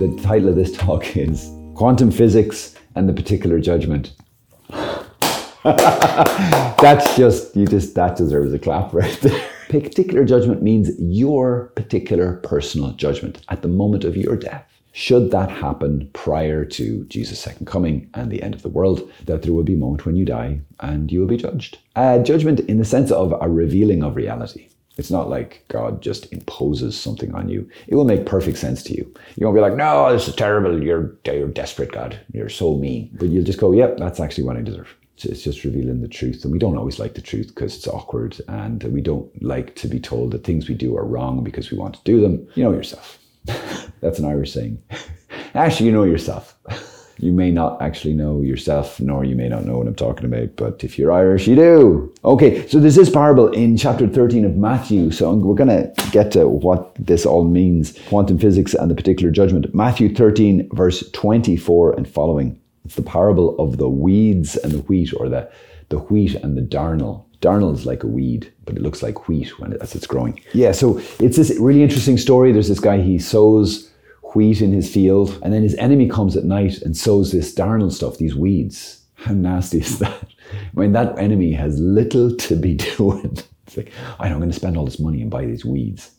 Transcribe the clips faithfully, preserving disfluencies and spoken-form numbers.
The title of this talk is Quantum Physics and the Particular Judgment. That's just, you just, that deserves a clap right there. Particular judgment means your particular personal judgment at the moment of your death. Should that happen prior to Jesus' second coming and the end of the world, that there will be a moment when you die and you will be judged. Uh, judgment in the sense of a revealing of reality. It's not like God just imposes something on you. It will make perfect sense to you. You won't be like, no, this is terrible. You're, you're desperate, God. You're so mean. But you'll just go, yep, that's actually what I deserve. It's just revealing the truth. And we don't always like the truth because it's awkward. And we don't like to be told that things we do are wrong because we want to do them. You know yourself. That's an Irish saying. Actually, you know yourself. You may not actually know yourself, nor you may not know what I'm talking about, but if you're Irish, you do. Okay, so there's this parable in chapter thirteen of Matthew. So we're going to get to what this all means, quantum physics and the particular judgment. Matthew thirteen, verse twenty-four and following. It's the parable of the weeds and the wheat, or the, the wheat and the darnel. Darnel is like a weed, but it looks like wheat when it, as it's growing. Yeah, so it's this really interesting story. There's this guy, he sows wheat in his field, and then his enemy comes at night and sows this darnel stuff, these weeds. How nasty is that? I mean, that enemy has little to be doing. It's like, I know, I'm going to spend all this money and buy these weeds.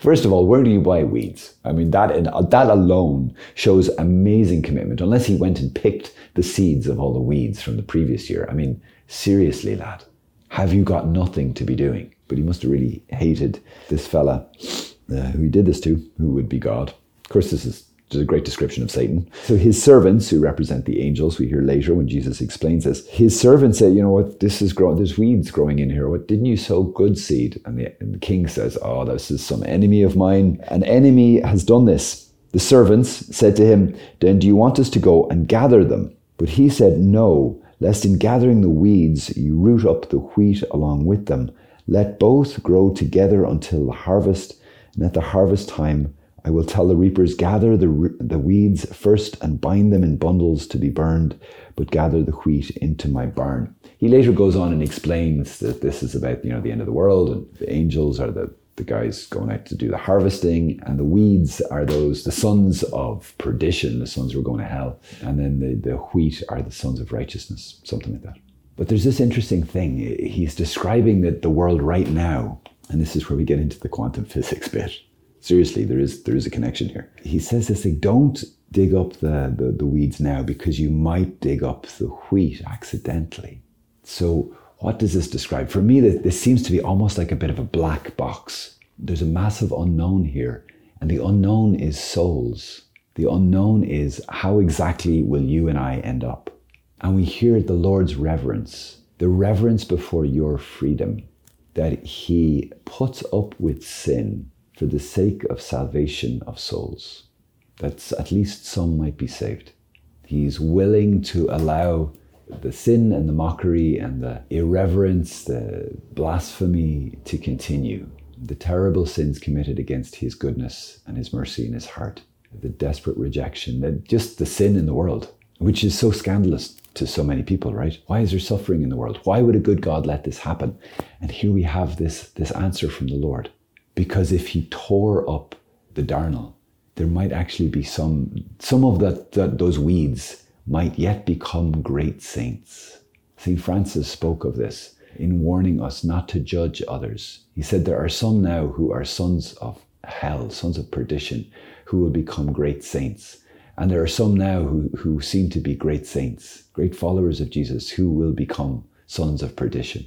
First of all, where do you buy weeds? I mean, that that alone shows amazing commitment, unless he went and picked the seeds of all the weeds from the previous year. I mean, seriously, lad, have you got nothing to be doing? But he must have really hated this fella uh, who he did this to, who would be God. Of course, this is just a great description of Satan. So his servants, who represent the angels, we hear later when Jesus explains this, his servants say, you know what, this is growing, there's weeds growing in here. What, didn't you sow good seed? And the, and the king says, oh, this is some enemy of mine. An enemy has done this. The servants said to him, then do you want us to go and gather them? But he said, no, lest in gathering the weeds, you root up the wheat along with them. Let both grow together until the harvest, and at the harvest time, I will tell the reapers, gather the the weeds first and bind them in bundles to be burned, but gather the wheat into my barn. He later goes on and explains that this is about, you know, the end of the world, and the angels are the, the guys going out to do the harvesting, and the weeds are those, the sons of perdition, the sons who are going to hell, and then the, the wheat are the sons of righteousness, something like that. But there's this interesting thing. He's describing that the world right now, and this is where we get into the quantum physics bit. Seriously, there is there is a connection here. He says this thing, don't dig up the, the, the weeds now because you might dig up the wheat accidentally. So what does this describe? For me, this seems to be almost like a bit of a black box. There's a massive unknown here, and the unknown is souls. The unknown is how exactly will you and I end up? And we hear the Lord's reverence, the reverence before your freedom, that he puts up with sin for the sake of salvation of souls. That's at least some might be saved. He's willing to allow the sin and the mockery and the irreverence, the blasphemy to continue. The terrible sins committed against his goodness and his mercy in his heart. The desperate rejection, the, just the sin in the world, which is so scandalous to so many people, right? Why is there suffering in the world? Why would a good God let this happen? And here we have this, this answer from the Lord. Because if he tore up the darnel, there might actually be some, some of that, that those weeds might yet become great saints. Saint Francis spoke of this in warning us not to judge others. He said there are some now who are sons of hell, sons of perdition, who will become great saints. And there are some now who, who seem to be great saints, great followers of Jesus, who will become sons of perdition.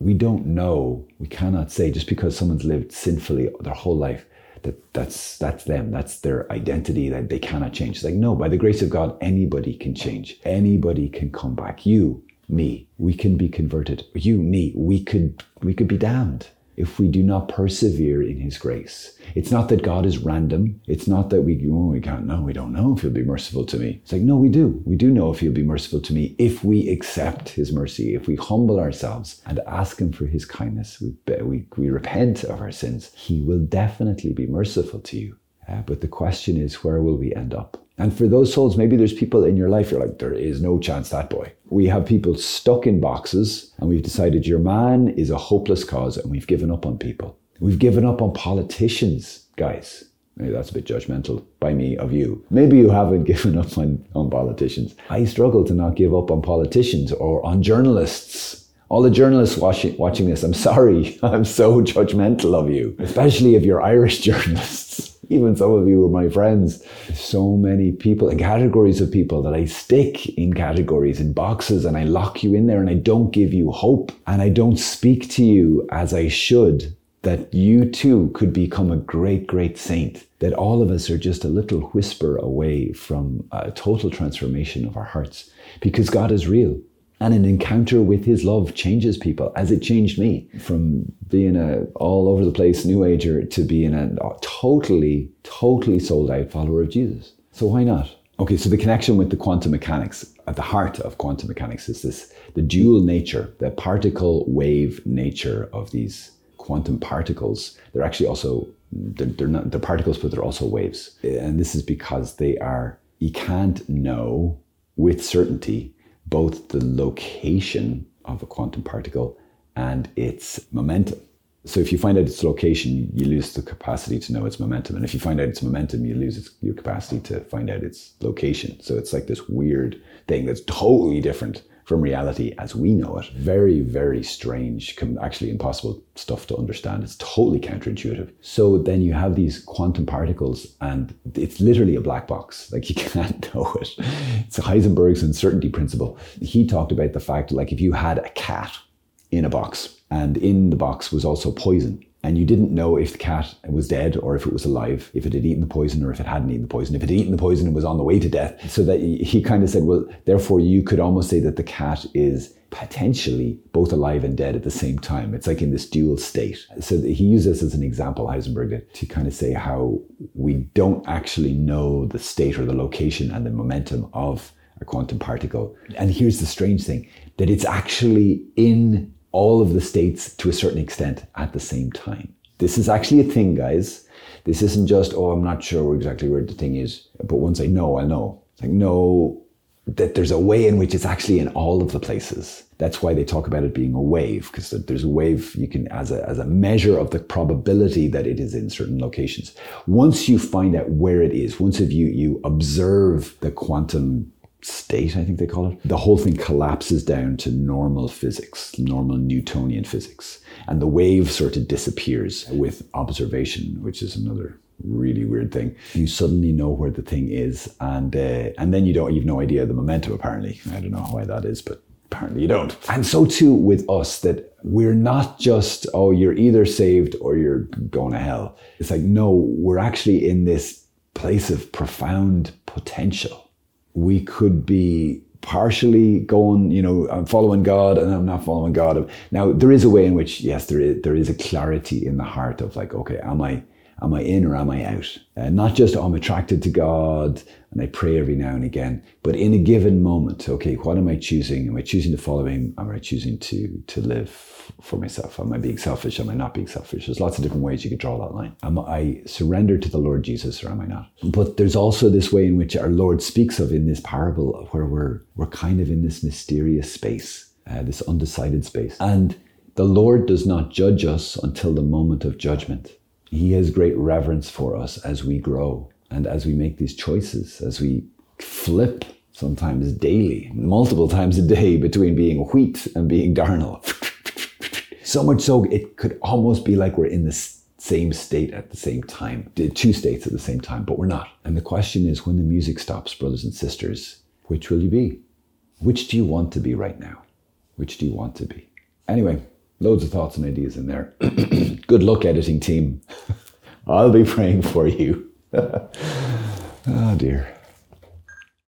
We don't know, we cannot say just because someone's lived sinfully their whole life, that that's that's them, that's their identity, that they cannot change. It's like, no, by the grace of God, anybody can change. Anybody can come back. You, me, we can be converted. You, me, we could we could be damned if we do not persevere in his grace. It's not that God is random. It's not that we, oh, we can't know, we don't know if he'll be merciful to me. It's like, no, we do. We do know if he'll be merciful to me if we accept his mercy, if we humble ourselves and ask him for his kindness, we, we, we repent of our sins, he will definitely be merciful to you. Uh, but the question is, where will we end up? And for those souls, maybe there's people in your life, you're like, there is no chance that boy. We have people stuck in boxes and we've decided your man is a hopeless cause and we've given up on people. We've given up on politicians, guys. Maybe that's a bit judgmental by me of you. Maybe you haven't given up on, on politicians. I struggle to not give up on politicians or on journalists. All the journalists watching, watching this, I'm sorry, I'm so judgmental of you, especially if you're Irish journalists. Even some of you are my friends. So many people and categories of people that I stick in categories, in boxes, and I lock you in there and I don't give you hope. And I don't speak to you as I should, that you too could become a great, great saint. That all of us are just a little whisper away from a total transformation of our hearts, because God is real. And an encounter with his love changes people, as it changed me, from being a all over the place New Ager to being a totally, totally sold out follower of Jesus. So why not? Okay, so the connection with the quantum mechanics, at the heart of quantum mechanics is this, the dual nature, the particle wave nature of these quantum particles. They're actually also, they're, they're not, they're particles, but they're also waves. And this is because they are, you can't know with certainty both the location of a quantum particle and its momentum. So if you find out its location, you lose the capacity to know its momentum. And if you find out its momentum, you lose its, your capacity to find out its location. So it's like this weird thing that's totally different from reality as we know it. Very, very strange, actually impossible stuff to understand. It's totally counterintuitive. So then you have these quantum particles and it's literally a black box. Like you can't know it. It's Heisenberg's uncertainty principle. He talked about the fact, like if you had a cat in a box and in the box was also poison, and you didn't know if the cat was dead or if it was alive, if it had eaten the poison or if it hadn't eaten the poison. If it had eaten the poison, it was on the way to death. So that he kind of said, well, therefore you could almost say that the cat is potentially both alive and dead at the same time. It's like in this dual state. So he used this as an example, Heisenberg, to kind of say how we don't actually know the state or the location and the momentum of a quantum particle. And here's the strange thing, that it's actually in all of the states to a certain extent at the same time. This is actually a thing, guys. This isn't just, oh, I'm not sure exactly where the thing is, but once I know, I know. Like, no, that there's a way in which it's actually in all of the places. That's why they talk about it being a wave, because there's a wave you can, as a, as a measure of the probability that it is in certain locations. Once you find out where it is, once if you, you observe the quantum state, I think they call it, the whole thing collapses down to normal physics, normal Newtonian physics. And the wave sort of disappears with observation, which is another really weird thing. You suddenly know where the thing is, and uh, and then you don't, you've no idea of the momentum, apparently. I don't know why that is, but apparently you don't. And so too with us, that we're not just, oh, you're either saved or you're going to hell. It's like, no, we're actually in this place of profound potential. We could be partially going, you know, I'm following God and I'm not following God. Now, there is a way in which, yes, there is there is a clarity in the heart of like, okay, am I am I in or am I out? Uh, not just, oh, I'm attracted to God and I pray every now and again, but in a given moment, okay, what am I choosing? Am I choosing to follow him? Am I choosing to, to live for myself? Am I being selfish? Am I not being selfish? There's lots of different ways you could draw that line. Am I surrendered to the Lord Jesus or am I not? But there's also this way in which our Lord speaks of in this parable where we're, we're kind of in this mysterious space, uh, this undecided space. And the Lord does not judge us until the moment of judgment. He has great reverence for us as we grow and as we make these choices, as we flip sometimes daily, multiple times a day between being wheat and being darnel. So much so, it could almost be like we're in the same state at the same time, two states at the same time, but we're not. And the question is, when the music stops, brothers and sisters, which will you be? Which do you want to be right now? Which do you want to be? Anyway, loads of thoughts and ideas in there. Good luck, editing team. I'll be praying for you. Oh dear.